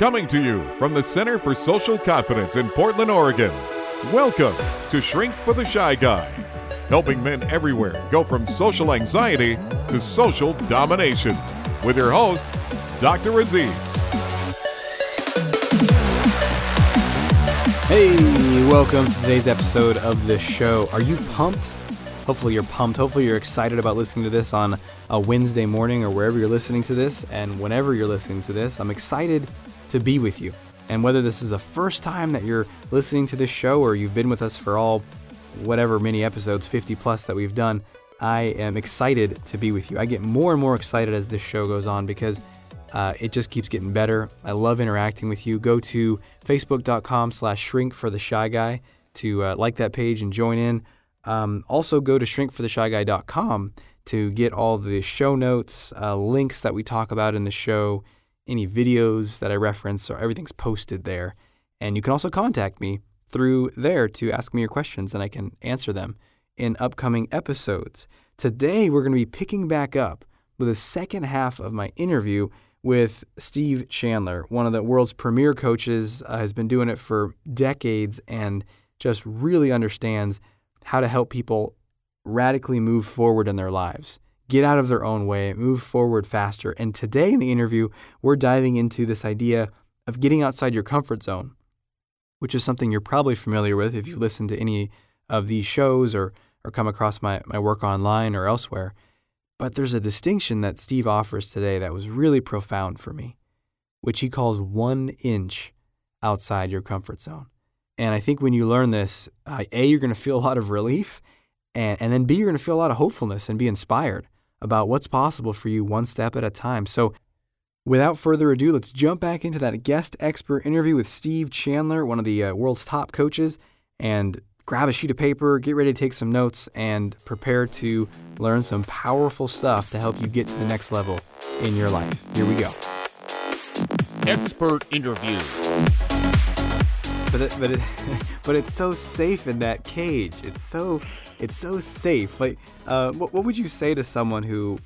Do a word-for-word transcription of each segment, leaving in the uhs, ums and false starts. Coming to you from the Center for Social Confidence in Portland, Oregon. Welcome to Shrink for the Shy Guy, helping men everywhere go from social anxiety to social domination. With your host, Doctor Aziz. Hey, welcome to today's episode of the show. Are you pumped? Hopefully you're pumped. Hopefully you're excited about listening to this on a Wednesday morning or wherever you're listening to this. And whenever you're listening to this, I'm excited to be with you. And whether this is the first time that you're listening to this show or you've been with us for all whatever many episodes, fifty plus that we've done, I am excited to be with you. I get more and more excited as this show goes on because uh, it just keeps getting better. I love interacting with you. Go to facebook.com slash shrink for the shy guy to uh, like that page and join in. Um, also go to shrink for the shy guy dot com to get all the show notes, uh, links that we talk about in the show, any videos that I reference, or everything's posted there. And you can also contact me through there to ask me your questions, and I can answer them in upcoming episodes. Today, we're going to be picking back up with the second half of my interview with Steve Chandler, one of the world's premier coaches, uh, has been doing it for decades and just really understands how to help people radically move forward in their lives, get out of their own way, move forward faster. And today in the interview, we're diving into this idea of getting outside your comfort zone, which is something you're probably familiar with if you listen to any of these shows or or come across my, my work online or elsewhere. But there's a distinction that Steve offers today that was really profound for me, which he calls one inch outside your comfort zone. And I think when you learn this, uh, A, you're going to feel a lot of relief, and, and then B, you're going to feel a lot of hopefulness and be inspired about what's possible for you one step at a time. So without further ado, let's jump back into that guest expert interview with Steve Chandler, one of the uh, world's top coaches, and grab a sheet of paper, get ready to take some notes, and prepare to learn some powerful stuff to help you get to the next level in your life. Here we go. Expert interview. But it, but it, but it's so safe in that cage. It's so it's so safe. Like, uh, what, what would you say to someone who,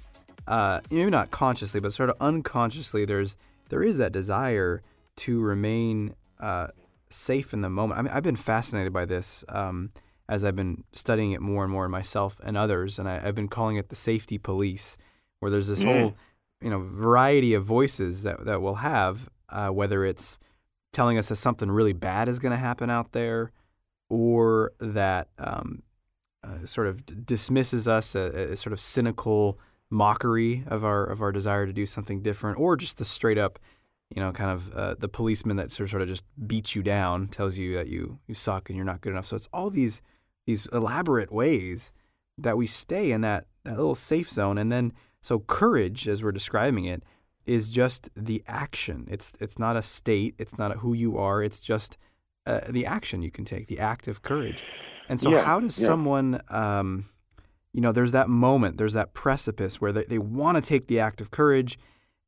uh, maybe not consciously, but sort of unconsciously, there's there is that desire to remain uh, safe in the moment. I mean, I've been fascinated by this um, as I've been studying it more and more in myself and others, and I, I've been calling it the safety police, where there's this mm. whole, you know, variety of voices that that we'll have, uh, whether it's telling us that something really bad is going to happen out there, or that um, uh, sort of d- dismisses us as sort of cynical mockery of our of our desire to do something different, or just the straight up, you know, kind of uh, the policeman that sort of just beats you down, tells you that you you suck and you're not good enough. So it's all these these elaborate ways that we stay in that, that little safe zone, and then so courage, as we're describing it, is just the action. It's it's not a state. It's not a who you are. It's just uh, the action you can take, the act of courage. And so yeah, how does yeah. someone, um, you know, there's that moment, there's that precipice where they, they want to take the act of courage,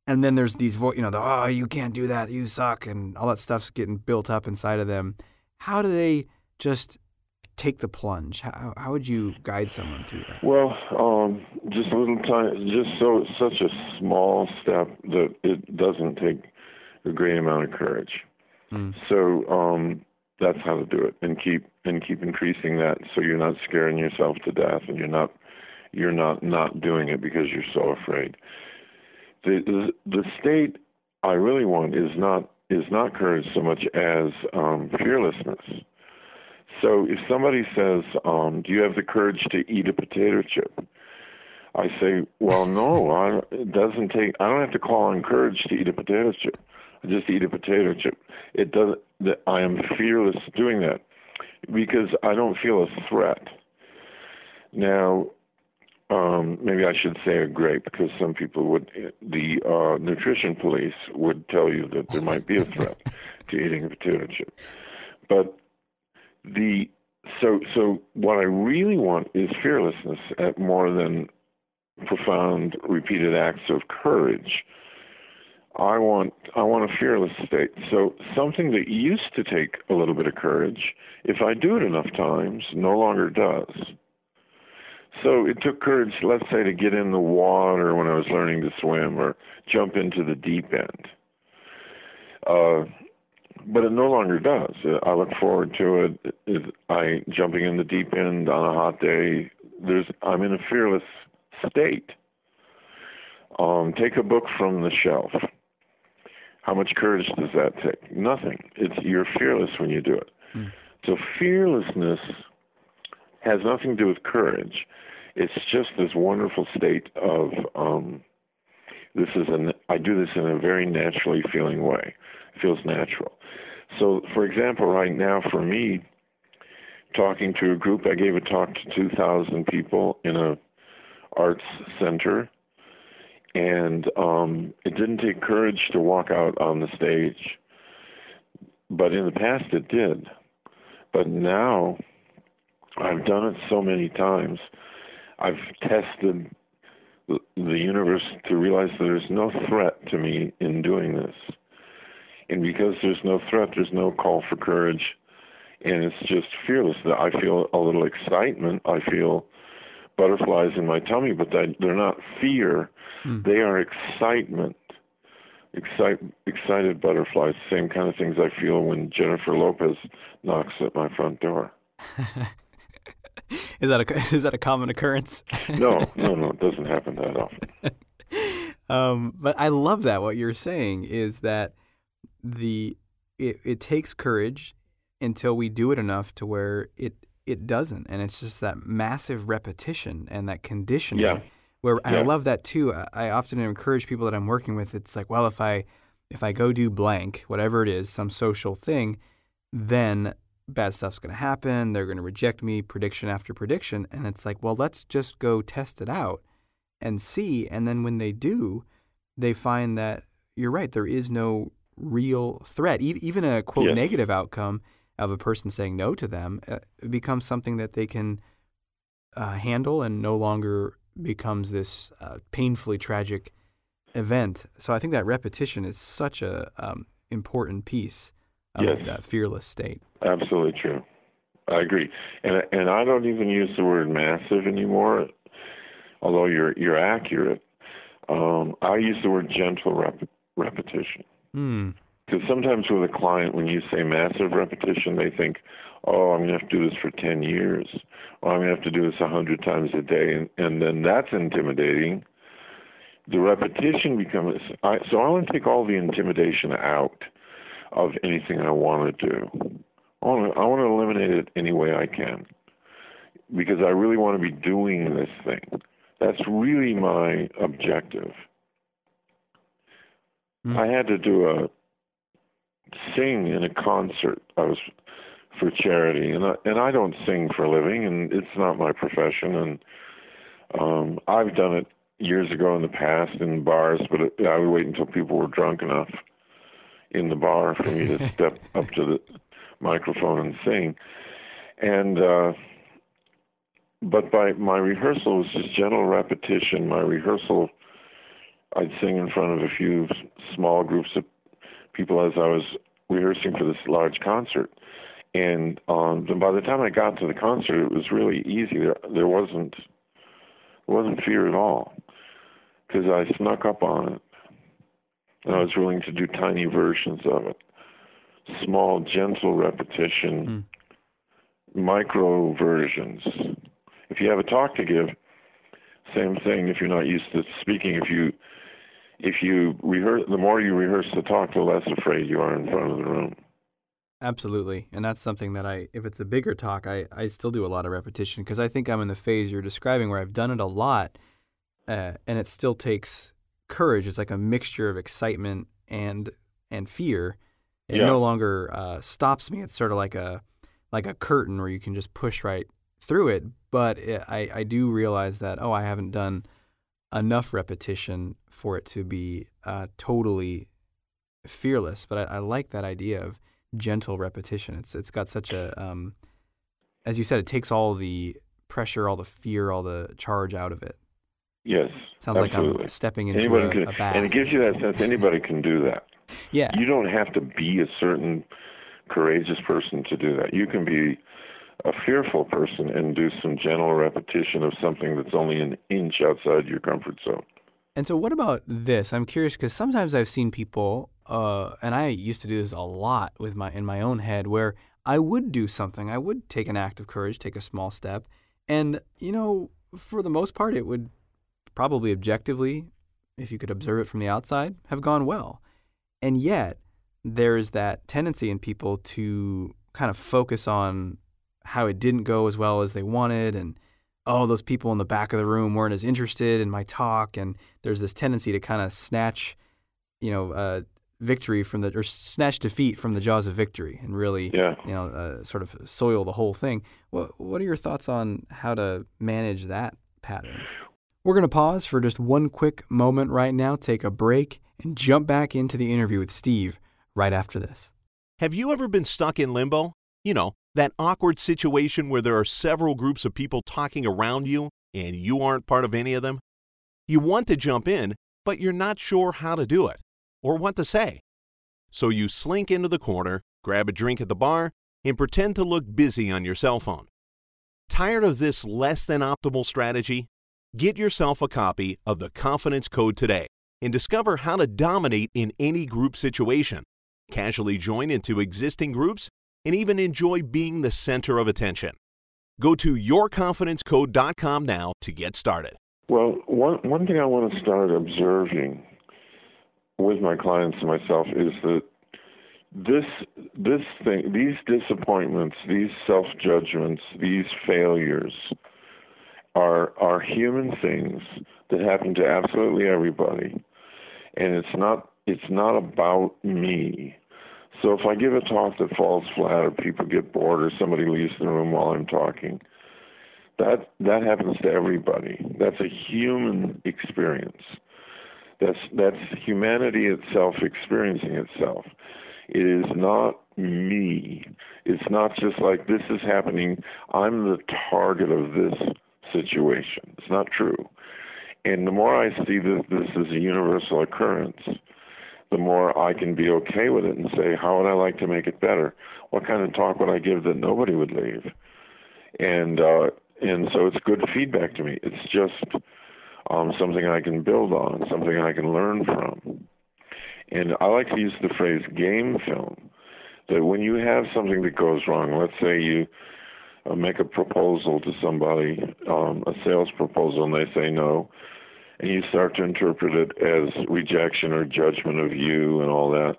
and then there's these, vo- you know, the, oh, you can't do that, you suck, and all that stuff's getting built up inside of them. How do they just take the plunge? How how would you guide someone through that? Well, um, just a little time, just so such a small step that it doesn't take a great amount of courage. Mm. So um, that's how to do it, and keep and keep increasing that, so you're not scaring yourself to death, and you're not you're not not doing it because you're so afraid. The the state I really want is not is not courage so much as um, fearlessness. So if somebody says, um, do you have the courage to eat a potato chip? I say, well, no, I, it doesn't take, I don't have to call on courage to eat a potato chip. I just eat a potato chip. It doesn't, I am fearless doing that because I don't feel a threat. Now, um, maybe I should say a grape, because some people would, the uh, nutrition police would tell you that there might be a threat to eating a potato chip. But The so so what I really want is fearlessness at more than profound repeated acts of courage. I want I want a fearless state. So something that used to take a little bit of courage, if I do it enough times, no longer does. So it took courage, let's say, to get in the water when I was learning to swim, or jump into the deep end. Uh, but it no longer does. I look forward to it. It I jumping in the deep end on a hot day. There's I'm in a fearless state. Um, take a book from the shelf. How much courage does that take? Nothing. It's you're fearless when you do it. Mm. So fearlessness has nothing to do with courage. It's just this wonderful state of um, this is an I do this in a very naturally feeling way. It feels natural. So, for example, right now for me, talking to a group, I gave a talk to two thousand people in a arts center. And um, it didn't take courage to walk out on the stage, but in the past it did. But now I've done it so many times. I've tested the universe to realize that there's no threat to me in doing this. And because there's no threat, there's no call for courage, and it's just fearless. I feel a little excitement. I feel butterflies in my tummy, but they're not fear. Mm. They are excitement, Excite, excited butterflies, same kind of things I feel when Jennifer Lopez knocks at my front door. Is that a, is that a common occurrence? no, no, no, it doesn't happen that often. um, but I love that. What you're saying is that the it, it takes courage until we do it enough to where it It doesn't, and it's just that massive repetition and that conditioning. Yeah. Where yeah. I love that too. I often encourage people that I'm working with. It's like, well, if I if I go do blank, whatever it is, some social thing, then bad stuff's going to happen. They're going to reject me, prediction after prediction. And it's like, well, let's just go test it out and see. And then when they do, they find that you're right. There is no real threat, e- even a quote yes. negative outcome of a person saying no to them, uh, it becomes something that they can uh, handle and no longer becomes this uh, painfully tragic event. So I think that repetition is such a um, important piece of yes. that fearless state. Absolutely true. I agree. And and I don't even use the word massive anymore, although you're you're accurate. Um, I use the word gentle rep- repetition. Mm. Because sometimes with a client, when you say massive repetition, they think, oh, I'm going to have to do this for ten years, or I'm going to have to do this one hundred times a day, and, and then that's intimidating. The repetition becomes, I, so I want to take all the intimidation out of anything I want to do. I want to, I want to eliminate it any way I can, because I really want to be doing this thing. That's really my objective. Mm-hmm. I had to do a sing in a concert. I was for charity, and I, and I don't sing for a living, and it's not my profession. And um, I've done it years ago in the past in bars, but it, I would wait until people were drunk enough in the bar for me to step up to the microphone and sing. And uh, but by my rehearsal was just gentle repetition. My rehearsal, I'd sing in front of a few small groups of people as I was rehearsing for this large concert. And um, then by the time I got to the concert, it was really easy. There, there wasn't there wasn't fear at all, because I snuck up on it. And I was willing to do tiny versions of it. Small, gentle repetition, mm. micro versions. If you have a talk to give, same thing. If you're not used to speaking, if you If you rehearse, the more you rehearse the talk, the less afraid you are in front of the room. Absolutely. And that's something that I, if it's a bigger talk, I, I still do a lot of repetition, because I think I'm in the phase you're describing where I've done it a lot uh, and it still takes courage. It's like a mixture of excitement and and fear. It yeah. no longer uh, stops me. It's sort of like a like a curtain where you can just push right through it. But it, I, I do realize that, oh, I haven't done enough repetition for it to be uh, totally fearless. But I, I like that idea of gentle repetition. It's It's got such a, um, as you said, it takes all the pressure, all the fear, all the charge out of it. Yes, sounds absolutely. Like I'm stepping into a, can, a bath. And it gives you that sense anybody can do that. Yeah. You don't have to be a certain courageous person to do that. You can be a fearful person and do some gentle repetition of something that's only an inch outside your comfort zone. And so what about this? I'm curious, because sometimes I've seen people uh, and I used to do this a lot with my in my own head, where I would do something, I would take an act of courage, take a small step, and you know, for the most part, it would probably objectively, if you could observe it from the outside, have gone well. And yet, there is that tendency in people to kind of focus on how it didn't go as well as they wanted, and oh, those people in the back of the room weren't as interested in my talk, and there's this tendency to kind of snatch, you know, uh, victory from the, or snatch defeat from the jaws of victory, and really, yeah. you know, uh, sort of soil the whole thing. What What are your thoughts on how to manage that pattern? We're going to pause for just one quick moment right now, take a break, and jump back into the interview with Steve right after this. Have you ever been stuck in limbo? You know, that awkward situation where there are several groups of people talking around you and you aren't part of any of them? You want to jump in, but you're not sure how to do it or what to say. So you slink into the corner, grab a drink at the bar, and pretend to look busy on your cell phone. Tired of this less than optimal strategy? Get yourself a copy of The Confidence Code today and discover how to dominate in any group situation, casually join into existing groups, and even enjoy being the center of attention. Go to your confidence code dot com now to get started. Well, one, one thing I want to start observing with my clients and myself is that this this thing, these disappointments, these self-judgments, these failures are are human things that happen to absolutely everybody. And it's not it's not about me. So if I give a talk that falls flat, or people get bored, or somebody leaves the room while I'm talking, that that happens to everybody. That's a human experience. That's that's humanity itself experiencing itself. It is not me. It's not just like this is happening, I'm the target of this situation. It's not true. And the more I see that this is a universal occurrence, the more I can be okay with it and say, how would I like to make it better? What kind of talk would I give that nobody would leave? And uh, and so it's good feedback to me. It's just um, something I can build on, something I can learn from. And I like to use the phrase game film, that when you have something that goes wrong, let's say you uh, make a proposal to somebody, um, a sales proposal, and they say no, and you start to interpret it as rejection or judgment of you and all that.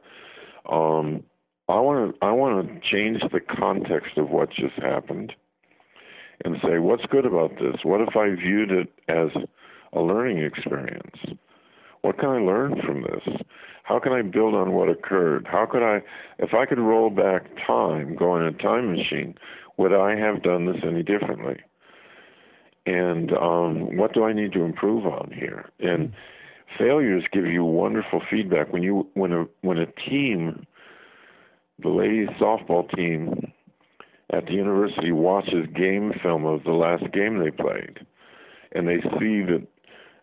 Um, I want to I want to change the context of what just happened and say, what's good about this? What if I viewed it as a learning experience? What can I learn from this? How can I build on what occurred? How could I, if I could roll back time, go in a time machine, would I have done this any differently? And um, what do I need to improve on here? And failures give you wonderful feedback. When you when a when a team, the ladies softball team at the university watches game film of the last game they played, and they see that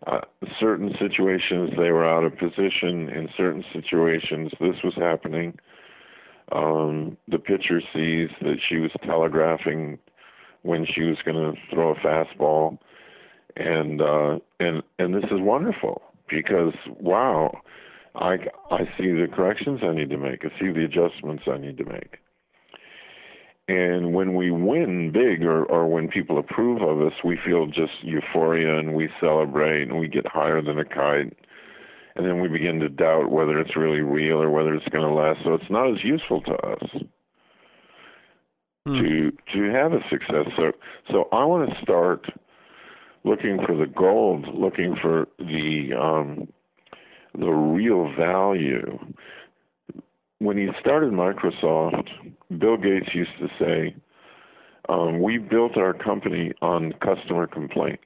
uh, certain situations they were out of position, in certain situations this was happening. Um, the pitcher sees that she was telegraphing when she was going to throw a fastball, and uh, and and this is wonderful because wow, I I see the corrections I need to make, I see the adjustments I need to make, and when we win big or or when people approve of us, we feel just euphoria and we celebrate and we get higher than a kite, and then we begin to doubt whether it's really real or whether it's going to last. So it's not as useful to us to to have a success. So so I want to start looking for the gold, looking for the um, the real value. When he started Microsoft, Bill Gates used to say, um, we built our company on customer complaints,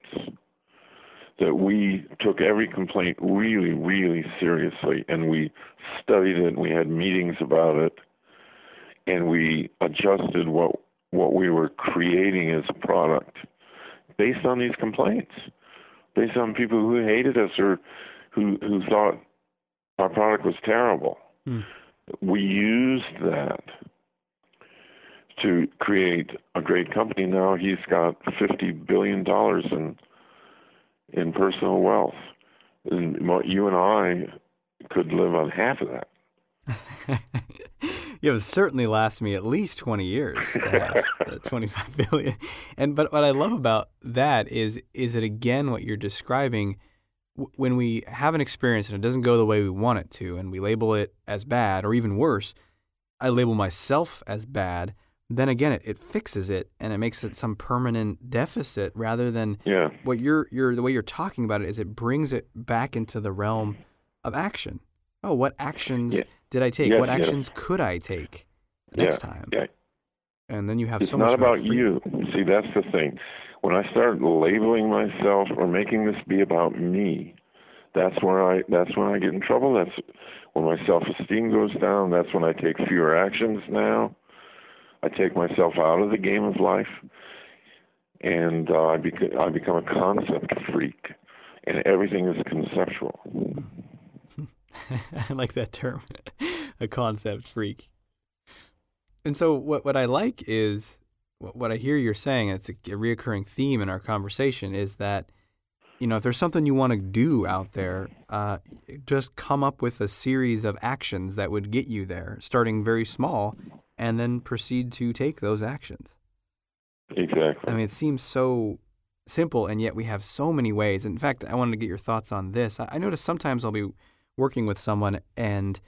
that we took every complaint really, really seriously, and we studied it, and we had meetings about it, and we adjusted what what we were creating as a product based on these complaints, based on people who hated us or who who thought our product was terrible. Mm. We used that to create a great company. Now he's got fifty billion dollars in, in personal wealth. And you and I could live on half of that. It would certainly last me at least twenty years to have the twenty-five billion. And but what I love about that is is that, again, what you're describing, when we have an experience and it doesn't go the way we want it to and we label it as bad, or even worse, I label myself as bad, then again it, it fixes it and it makes it some permanent deficit rather than yeah. what you're you're the way you're talking about it is it brings it back into the realm of action. Oh, what actions yeah. did I take? Yeah, what actions yeah. could I take next yeah, time? Yeah. And then you have it's so much. It's not about you. See, that's the thing. When I start labeling myself or making this be about me, that's when I that's when I get in trouble. That's when my self-esteem goes down. That's when I take fewer actions now. I take myself out of the game of life, and uh, I, bec- I become a concept freak, and everything is conceptual. I like that term, a concept freak. And so what, what I like is, what, what I hear you're saying, it's a, a reoccurring theme in our conversation, is that, you know, if there's something you want to do out there, uh, just come up with a series of actions that would get you there, starting very small, and then proceed to take those actions. Exactly. I mean, it seems so simple, and yet we have so many ways. In fact, I wanted to get your thoughts on this. I, I notice sometimes I'll be working with someone and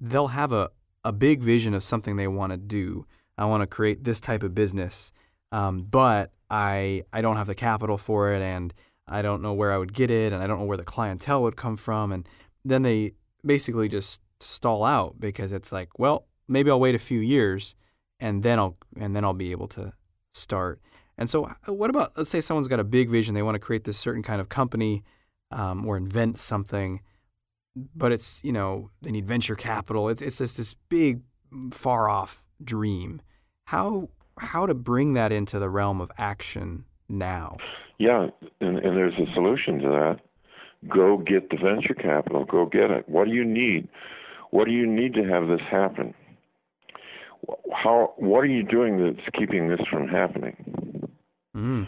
they'll have a, a big vision of something they want to do. I want to create this type of business, um, but I I don't have the capital for it, and I don't know where I would get it, and I don't know where the clientele would come from. And then they basically just stall out because it's like, well, maybe I'll wait a few years and then I'll and then I'll be able to start. And so what about, let's say someone's got a big vision, they want to create this certain kind of company um, or invent something. But it's, you know, they need venture capital. It's it's just this big, far off dream. How how to bring that into the realm of action now? Yeah, and, and there's a solution to that. Go get the venture capital. Go get it. What do you need? What do you need to have this happen? How? What are you doing that's keeping this from happening? Mm.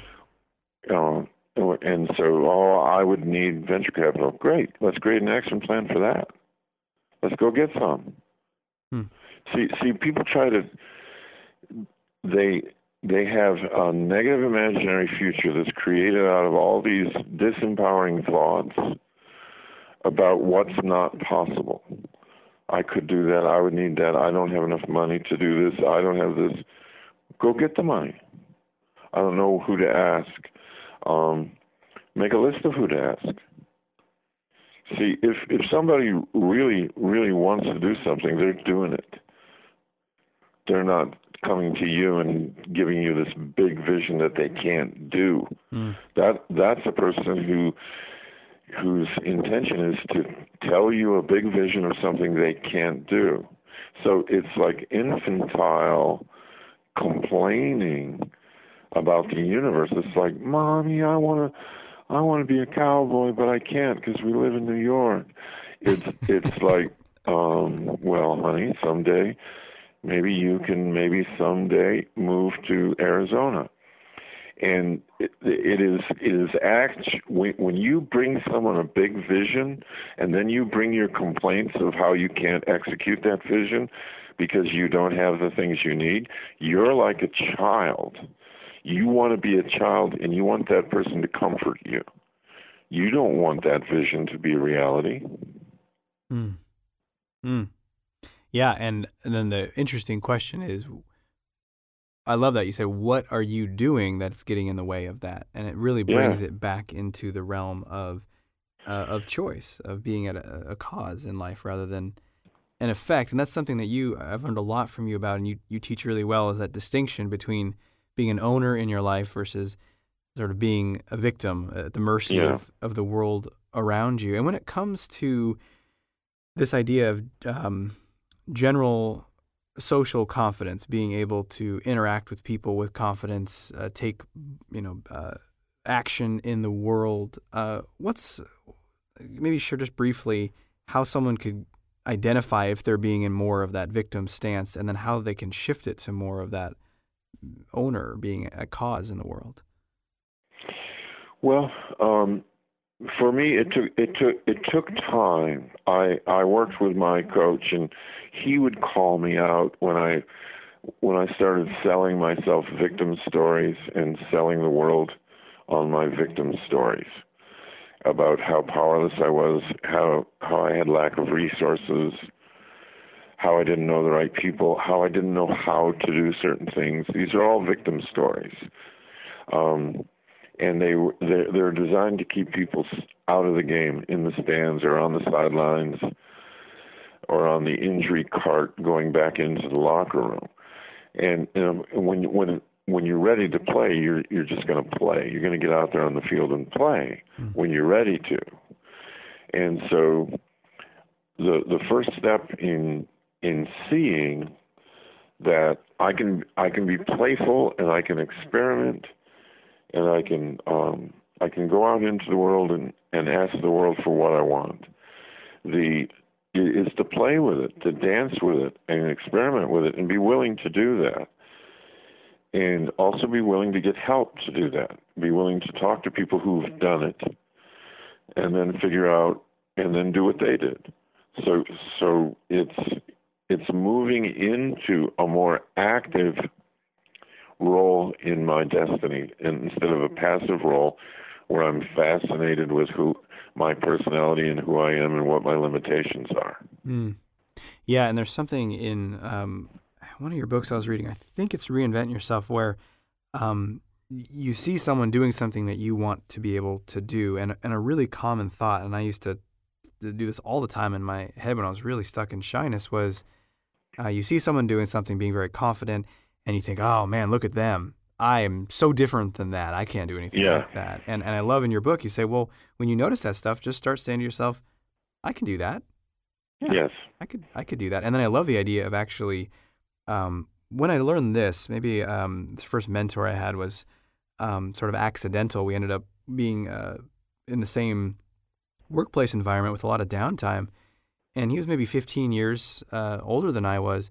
Uh, And so, oh, I would need venture capital. Great. Let's create an action plan for that. Let's go get some. Hmm. See, see, people try to, they they have a negative imaginary future that's created out of all these disempowering thoughts about what's not possible. I could do that. I would need that. I don't have enough money to do this. I don't have this. Go get the money. I don't know who to ask. Um, make a list of who to ask. See, if, if somebody really, really wants to do something, they're doing it. They're not coming to you and giving you this big vision that they can't do. Mm. That that's a person who whose intention is to tell you a big vision of something they can't do. So it's like infantile complaining about the universe. It's like, Mommy, I want to I want to be a cowboy, but I can't because we live in New York. It's it's like, um, well, honey, someday, maybe you can maybe someday move to Arizona. And it, it is, it is act, when, when you bring someone a big vision and then you bring your complaints of how you can't execute that vision because you don't have the things you need, you're like a child. You want to be a child, and you want that person to comfort you. You don't want that vision to be reality. Mm. Mm. Yeah, and, and then the interesting question is, I love that you said, what are you doing that's getting in the way of that? And it really brings yeah. it back into the realm of uh, of choice, of being at a, a cause in life rather than an effect. And that's something that you I've learned a lot from you about, and you, you teach really well, is that distinction between being an owner in your life versus sort of being a victim at the mercy yeah. of, of the world around you. And when it comes to this idea of um, general social confidence, being able to interact with people with confidence, uh, take, you know, uh, action in the world, uh, what's, maybe share just briefly how someone could identify if they're being in more of that victim stance and then how they can shift it to more of that owner being a cause in the world? Well, um, For me, it took it took it took time. I, I worked with my coach, and he would call me out when I when I started selling myself victim stories and selling the world on my victim stories about how powerless I was, how how I had lack of resources, how I didn't know the right people, how I didn't know how to do certain things. These are all victim stories. Um, And they they're, they're designed to keep people out of the game, in the stands or on the sidelines or on the injury cart going back into the locker room. And um, when when when you're ready to play, you're you're just going to play. You're going to get out there on the field and play mm-hmm. when you're ready to. And so the the first step in in seeing that I can I can be playful and I can experiment. And I can um, I can go out into the world and, and ask the world for what I want. The is to play with it, to dance with it, and experiment with it, and be willing to do that. And also be willing to get help to do that. Be willing to talk to people who've done it, and then figure out and then do what they did. So so it's it's moving into a more active role in my destiny, and instead of a passive role where I'm fascinated with who my personality and who I am and what my limitations are. Mm. Yeah. And there's something in um, one of your books I was reading, I think it's Reinvent Yourself, where um, you see someone doing something that you want to be able to do. And, and a really common thought, and I used to, to do this all the time in my head when I was really stuck in shyness, was uh, you see someone doing something, being very confident, and you think, oh, man, look at them. I am so different than that. I can't do anything yeah. like that. And and I love in your book, you say, well, when you notice that stuff, just start saying to yourself, I can do that. Yeah, yes. I could I could do that. And then I love the idea of actually, um, when I learned this, maybe um, the first mentor I had was um, sort of accidental. We ended up being uh, in the same workplace environment with a lot of downtime. And he was maybe fifteen years uh, older than I was.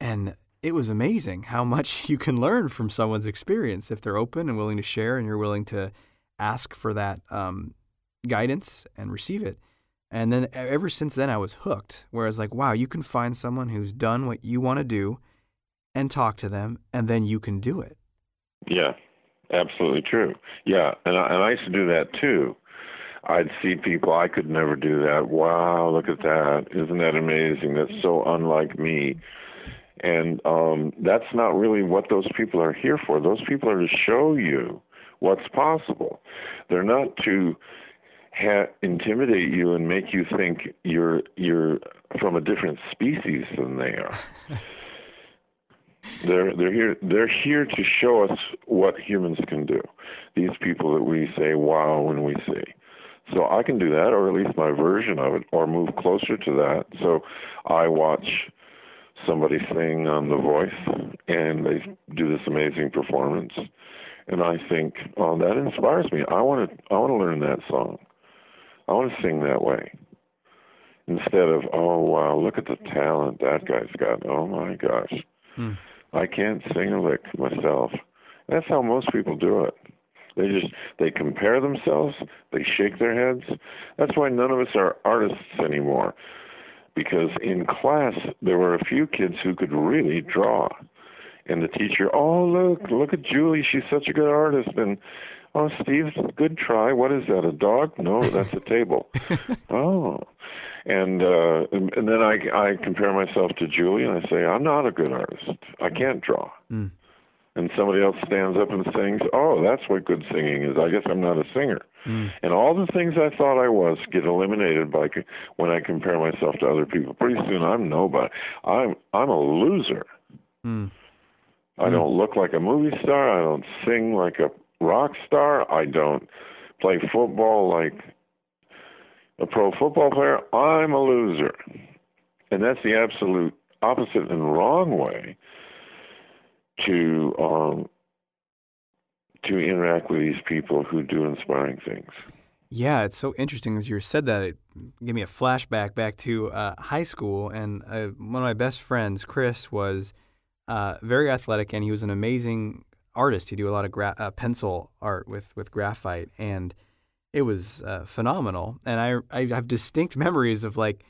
And it was amazing how much you can learn from someone's experience if they're open and willing to share, and you're willing to ask for that um, guidance and receive it. And then ever since then, I was hooked, where I was like, wow, you can find someone who's done what you want to do and talk to them, and then you can do it. Yeah, absolutely true. Yeah, and I, and I used to do that too. I'd see people, I could never do that. Wow, look at that. Isn't that amazing? That's so unlike me. And um, that's not really what those people are here for. Those people are to show you what's possible. They're not to ha- intimidate you and make you think you're you're from a different species than they are. they're they're here they're here to show us what humans can do. These people that we say wow when we see. So I can do that, or at least my version of it, or move closer to that. So I watch somebody sing on The Voice, and they do this amazing performance, and I think, oh, that inspires me. I want to, I want to learn that song. I want to sing that way. Instead of, oh wow, look at the talent that guy's got. Oh my gosh, hmm. I can't sing a lick myself. That's how most people do it. They just they compare themselves. They shake their heads. That's why none of us are artists anymore. Because in class, there were a few kids who could really draw. And the teacher, oh, look, look at Julie. She's such a good artist. And, oh, Steve, good try. What is that, a dog? No, that's a table. oh. And uh, and then I, I compare myself to Julie, and I say, I'm not a good artist. I can't draw. Mm. And somebody else stands up and sings, oh, that's what good singing is. I guess I'm not a singer. Mm. And all the things I thought I was get eliminated by when I compare myself to other people. Pretty soon I'm nobody. I'm I'm a loser. Mm. I mm. don't look like a movie star. I don't sing like a rock star. I don't play football like a pro football player. I'm a loser. And that's the absolute opposite and wrong way to um, to interact with these people who do inspiring things. Yeah, it's so interesting as you said that. It gave me a flashback back to uh, high school, and uh, one of my best friends, Chris, was uh, very athletic, and he was an amazing artist. He did a lot of gra- uh, pencil art with, with graphite, and it was uh, phenomenal. And I, I have distinct memories of like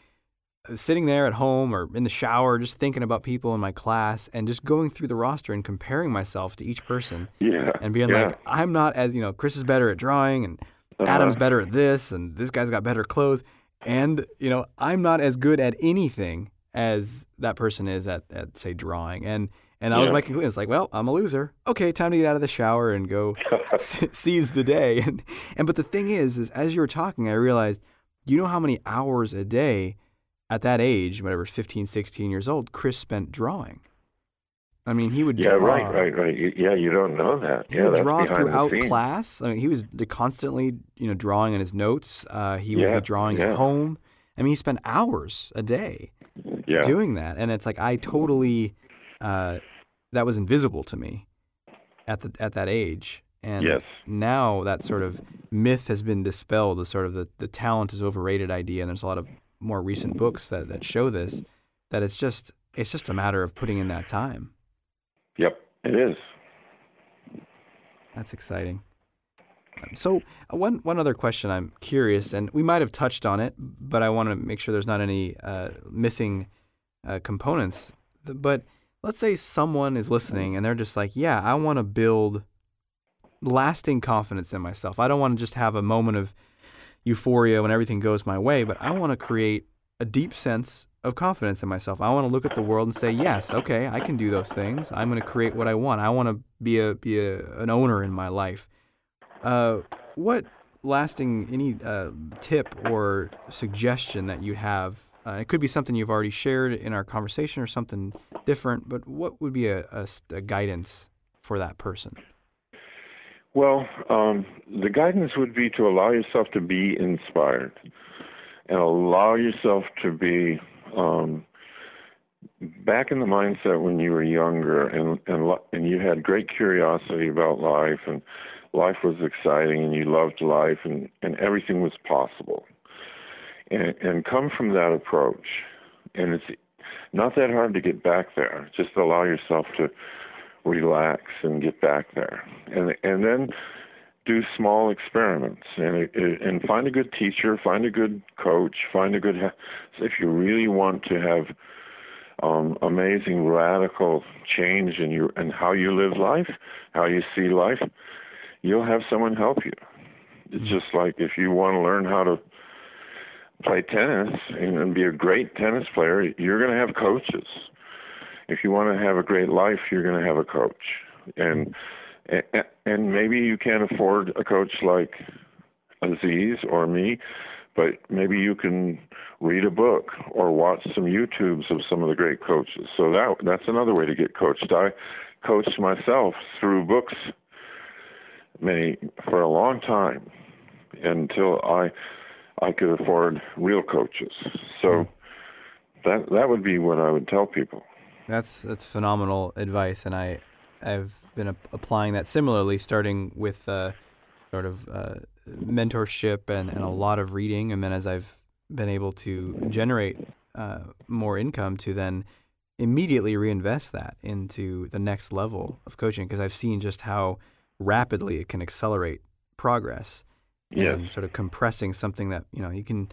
sitting there at home or in the shower, just thinking about people in my class and just going through the roster and comparing myself to each person yeah. and being yeah. like, I'm not as, you know, Chris is better at drawing and uh-huh. Adam's better at this and this guy's got better clothes. And, you know, I'm not as good at anything as that person is at, at say, drawing. And and that yeah. was my conclusion. It's like, well, I'm a loser. Okay, time to get out of the shower and go se- seize the day. And, and But the thing is, is as you were talking, I realized, you know how many hours a day at that age, whatever, fifteen, sixteen years old, Chris spent drawing. I mean, he would yeah, draw. Yeah, right, right, right. Yeah, you don't know that. He yeah, would draw throughout class. I mean, he was constantly, you know, drawing in his notes. Uh, he yeah, would be drawing yeah. at home. I mean, he spent hours a day yeah. doing that. And it's like, I totally, uh, that was invisible to me at the at that age. And yes. now that sort of myth has been dispelled, the sort of the, the talent is overrated idea. And there's a lot of more recent books that, that show this, that it's just it's just a matter of putting in that time. Yep, it is. That's exciting. So one one other question I'm curious, and we might have touched on it, but I want to make sure there's not any uh, missing uh, components. But let's say someone is listening and they're just like, yeah, I want to build lasting confidence in myself. I don't want to just have a moment of euphoria when everything goes my way, but I want to create a deep sense of confidence in myself. I want to look at the world and say, yes, okay, I can do those things. I'm going to create what I want. I want to be a be a, an owner in my life. Uh, what lasting any uh, tip or suggestion that you have? Uh, it could be something you've already shared in our conversation or something different. But what would be a, a, a guidance for that person? Well, um, the guidance would be to allow yourself to be inspired and allow yourself to be. Um, back in the mindset when you were younger and, and and you had great curiosity about life and life was exciting and you loved life and, and everything was possible. And, and come from that approach. And it's not that hard to get back there. Just allow yourself to relax and get back there. And and then do small experiments and and find a good teacher, find a good coach, find a good, if you really want to have um, amazing radical change in your and how you live life, how you see life, you'll have someone help you. It's just like if you want to learn how to play tennis and be a great tennis player, you're going to have coaches. If you want to have a great life, you're going to have a coach. And And maybe you can't afford a coach like Aziz or me, but maybe you can read a book or watch some YouTubes of some of the great coaches. So that that's another way to get coached. I coached myself through books many for a long time until I I could afford real coaches. So that that would be what I would tell people. That's that's phenomenal advice, and I. I've been a- applying that similarly, starting with uh, sort of uh, mentorship and, and a lot of reading. And then as I've been able to generate uh, more income to then immediately reinvest that into the next level of coaching, because I've seen just how rapidly it can accelerate progress yes. and sort of compressing something that, you know, you can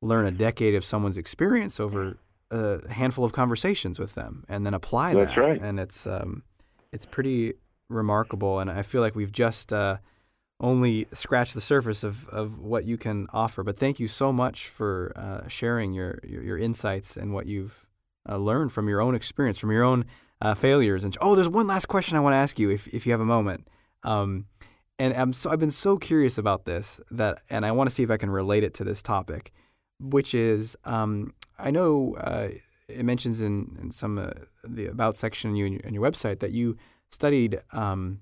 learn a decade of someone's experience over a handful of conversations with them and then apply That's that. That's right. And it's... Um, It's pretty remarkable, and I feel like we've just uh, only scratched the surface of, of what you can offer. But thank you so much for uh, sharing your, your, your insights and what you've uh, learned from your own experience, from your own uh, failures. And oh, there's one last question I want to ask you, if if you have a moment. Um, and I'm so I've been so curious about this that, and I want to see if I can relate it to this topic, which is um, I know. Uh, It mentions in, in some uh, the About section in, you, in, your, in your website that you studied um,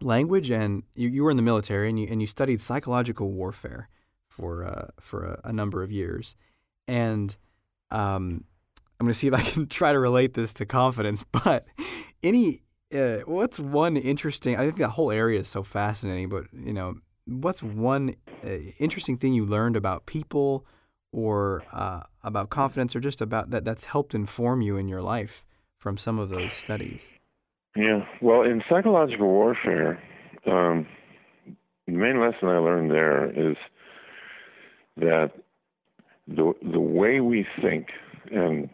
language and you, you were in the military and you and you studied psychological warfare for uh, for a, a number of years. And um, I'm going to see if I can try to relate this to confidence. But any uh, what's one interesting? I think that whole area is so fascinating. But you know, what's one uh, interesting thing you learned about people? Or uh, about confidence, or just about that that's helped inform you in your life from some of those studies? Yeah. Well, in psychological warfare, um, The main lesson I learned there is that the the way we think and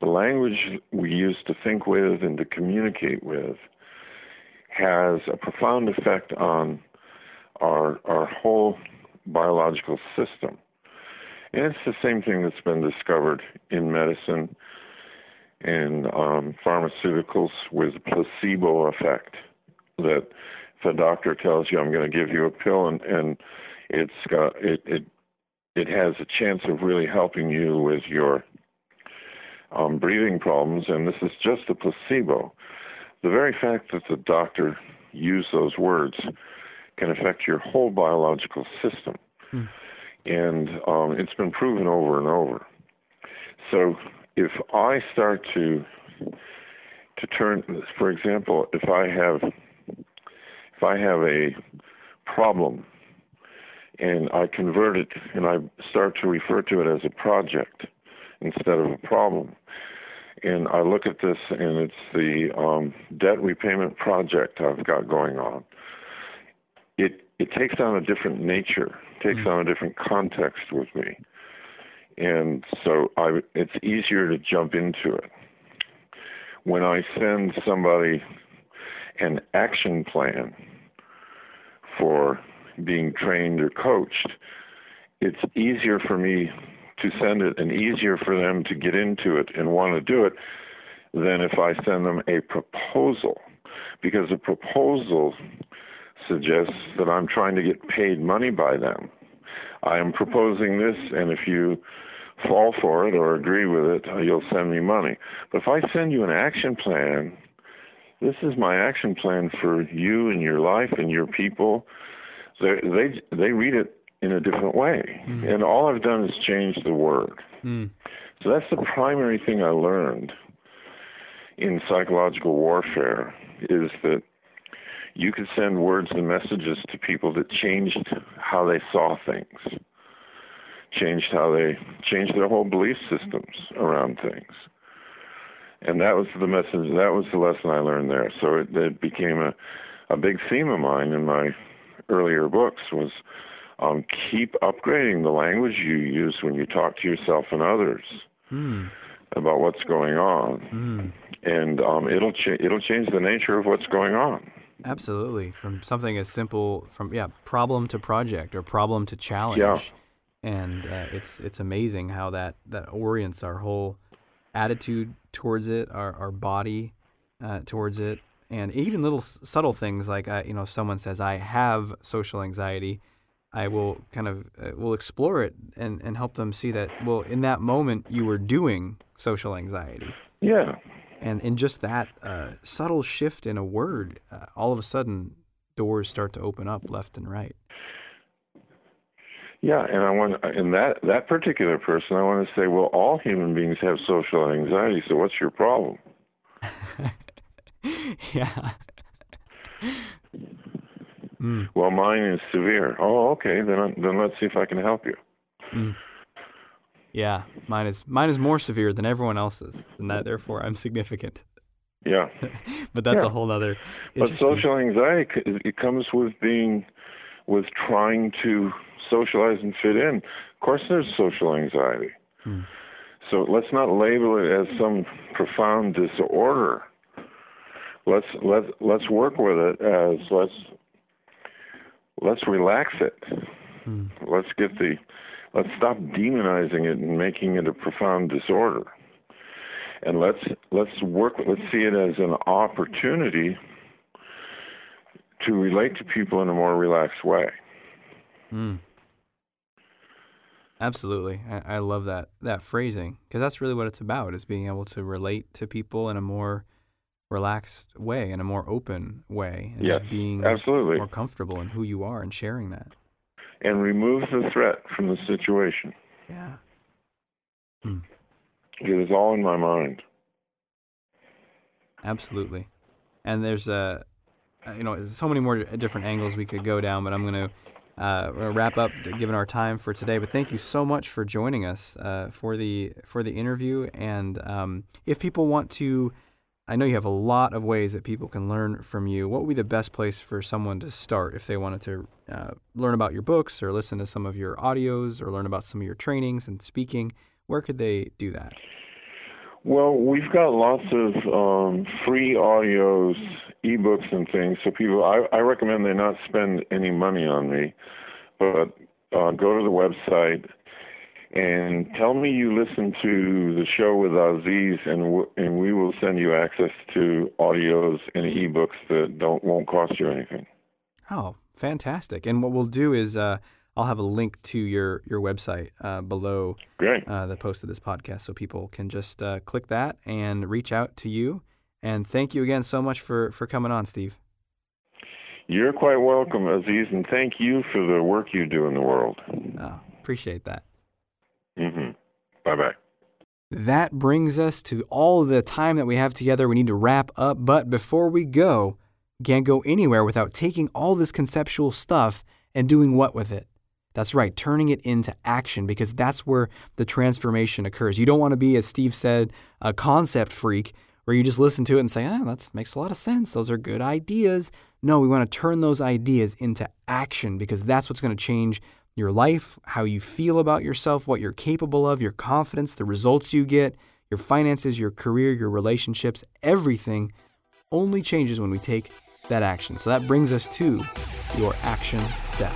the language we use to think with and to communicate with has a profound effect on our our whole biological system. And it's the same thing that's been discovered in medicine and um, pharmaceuticals with placebo effect, that if a doctor tells you, I'm going to give you a pill, and, and it's got, it, it it has a chance of really helping you with your um, breathing problems, and this is just a placebo. The very fact that the doctor used those words can affect your whole biological system. Mm. And um, it's been proven over and over. So if I start to to turn, for example, if I have if I have a problem and I convert it and I start to refer to it as a project instead of a problem, and I look at this and it's the um, debt repayment project I've got going on, it it takes on a different nature, takes on a different context with me. And so I, it's easier to jump into it. When I send somebody an action plan for being trained or coached, it's easier for me to send it and easier for them to get into it and want to do it than if I send them a proposal, because a proposal suggests that I'm trying to get paid money by them. I am proposing this, and if you fall for it or agree with it, you'll send me money. But if I send you an action plan, this is my action plan for you and your life and your people, they they, they read it in a different way. Mm-hmm. And all I've done is change the word. Mm-hmm. So that's the primary thing I learned in psychological warfare, is that you could send words and messages to people that changed how they saw things, changed how they changed their whole belief systems around things. And that was the message, that was the lesson I learned there. So it, it became a, a big theme of mine in my earlier books, was um, keep upgrading the language you use when you talk to yourself and others mm. about what's going on. Mm. And um, it'll, cha- it'll change the nature of what's going on. Absolutely. From something as simple, from yeah, problem to project or problem to challenge, yeah. and uh, it's it's amazing how that, that orients our whole attitude towards it, our our body uh, towards it, and even little s- subtle things like I, you know, if someone says I have social anxiety, I will kind of uh, will explore it and, and help them see that, well, in that moment you were doing social anxiety. Yeah. And in just that uh, subtle shift in a word, uh, all of a sudden, doors start to open up left and right. Yeah, and I want, and that, that particular person, I want to say, well, all human beings have social anxiety, so what's your problem? yeah. Mm. Well, mine is severe. Oh, okay, then then let's see if I can help you. Mm. Yeah, mine is mine is more severe than everyone else's, and that therefore I'm significant. Yeah, but that's yeah. a whole other. But social anxiety, it comes with being, with trying to socialize and fit in. Of course, there's social anxiety. Hmm. So let's not label it as some profound disorder. Let's let let's work with it as let's let's relax it. Hmm. Let's get the. Let's stop demonizing it and making it a profound disorder, and let's let's work. Let's see it as an opportunity to relate to people in a more relaxed way. Mm. Absolutely, I, I love that that phrasing, because that's really what it's about: is being able to relate to people in a more relaxed way, in a more open way, and yes, just being absolutely more comfortable in who you are and sharing that. And remove the threat from the situation. Yeah. Hmm. It is all in my mind. Absolutely. And there's a, you know, so many more different angles we could go down, but I'm going to uh, wrap up given our time for today. But thank you so much for joining us uh, for the for the interview. And um, if people want to I know you have a lot of ways that people can learn from you. What would be the best place for someone to start if they wanted to uh, learn about your books or listen to some of your audios or learn about some of your trainings and speaking? Where could they do that? Well, we've got lots of um, free audios, ebooks, and things. So people, I, I recommend they not spend any money on me, but uh, go to the website and tell me you listen to the show with Aziz, and w- and we will send you access to audios and ebooks that don't won't cost you anything. Oh, fantastic! And what we'll do is uh, I'll have a link to your your website uh, below uh, the post of this podcast, so people can just uh, click that and reach out to you. And thank you again so much for for coming on, Steve. You're quite welcome, Aziz, and thank you for the work you do in the world. Oh, appreciate that. Mm-hmm. Bye-bye. That brings us to all the time that we have together. We need to wrap up. But before we go, can't go anywhere without taking all this conceptual stuff and doing what with it? That's right, turning it into action, because that's where the transformation occurs. You don't want to be, as Steve said, a concept freak where you just listen to it and say, ah, that makes a lot of sense. Those are good ideas. No, we want to turn those ideas into action, because that's what's going to change your life, how you feel about yourself, what you're capable of, your confidence, the results you get, your finances, your career, your relationships. Everything only changes when we take that action. So that brings us to your action step.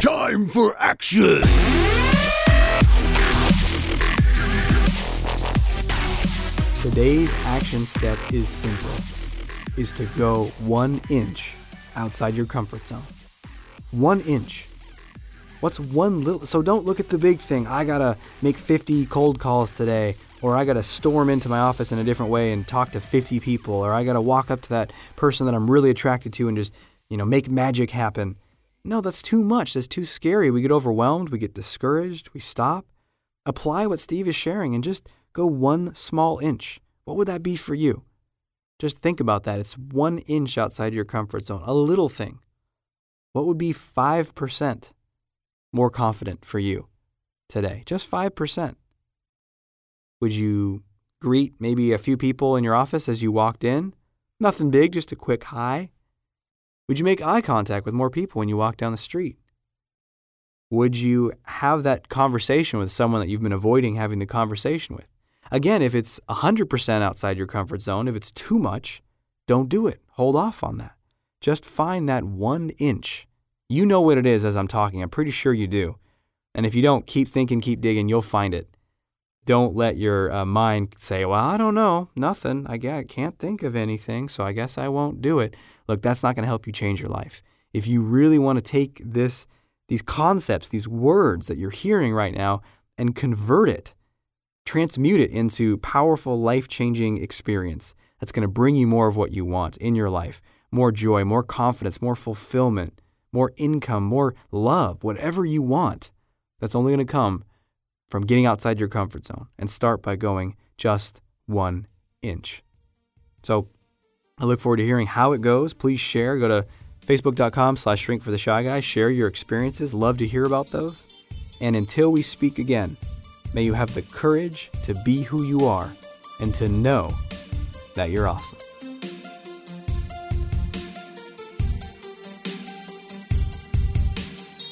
Time for action! Today's action step is simple, is to go one inch outside your comfort zone. One inch. What's one little... So don't look at the big thing. I gotta make fifty cold calls today, or I gotta storm into my office in a different way and talk to fifty people, or I gotta walk up to that person that I'm really attracted to and just, you know, make magic happen. No, that's too much. That's too scary. We get overwhelmed. We get discouraged. We stop. Apply what Steve is sharing and just go one small inch. What would that be for you? Just think about that. It's one inch outside your comfort zone, a little thing. What would be five percent more confident for you today? Just five percent. Would you greet maybe a few people in your office as you walked in? Nothing big, just a quick hi. Would you make eye contact with more people when you walk down the street? Would you have that conversation with someone that you've been avoiding having the conversation with? Again, if it's one hundred percent outside your comfort zone, if it's too much, don't do it. Hold off on that. Just find that one inch. You know what it is as I'm talking. I'm pretty sure you do. And if you don't, keep thinking, keep digging, you'll find it. Don't let your uh, mind say, well, I don't know, nothing. I can't think of anything, so I guess I won't do it. Look, that's not going to help you change your life. If you really want to take this, these concepts, these words that you're hearing right now and convert it, transmute it into powerful, life-changing experience that's going to bring you more of what you want in your life, more joy, more confidence, more fulfillment, more income, more love, whatever you want. That's only going to come from getting outside your comfort zone, and start by going just one inch. So I look forward to hearing how it goes. Please share. Go to facebook.com slash shrink for the shy guy. Share your experiences. Love to hear about those. And until we speak again, may you have the courage to be who you are and to know that you're awesome.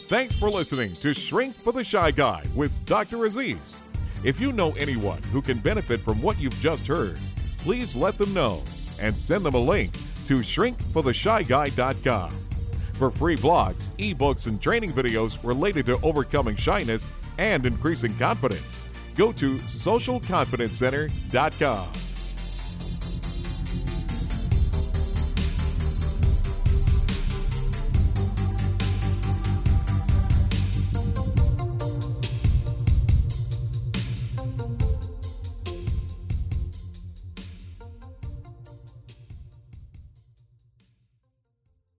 Thanks for listening to Shrink for the Shy Guy with Doctor Aziz. If you know anyone who can benefit from what you've just heard, please let them know and send them a link to shrink for the shy guy dot com. For free blogs, ebooks, and training videos related to overcoming shyness and increasing confidence, go to social confidence center dot com.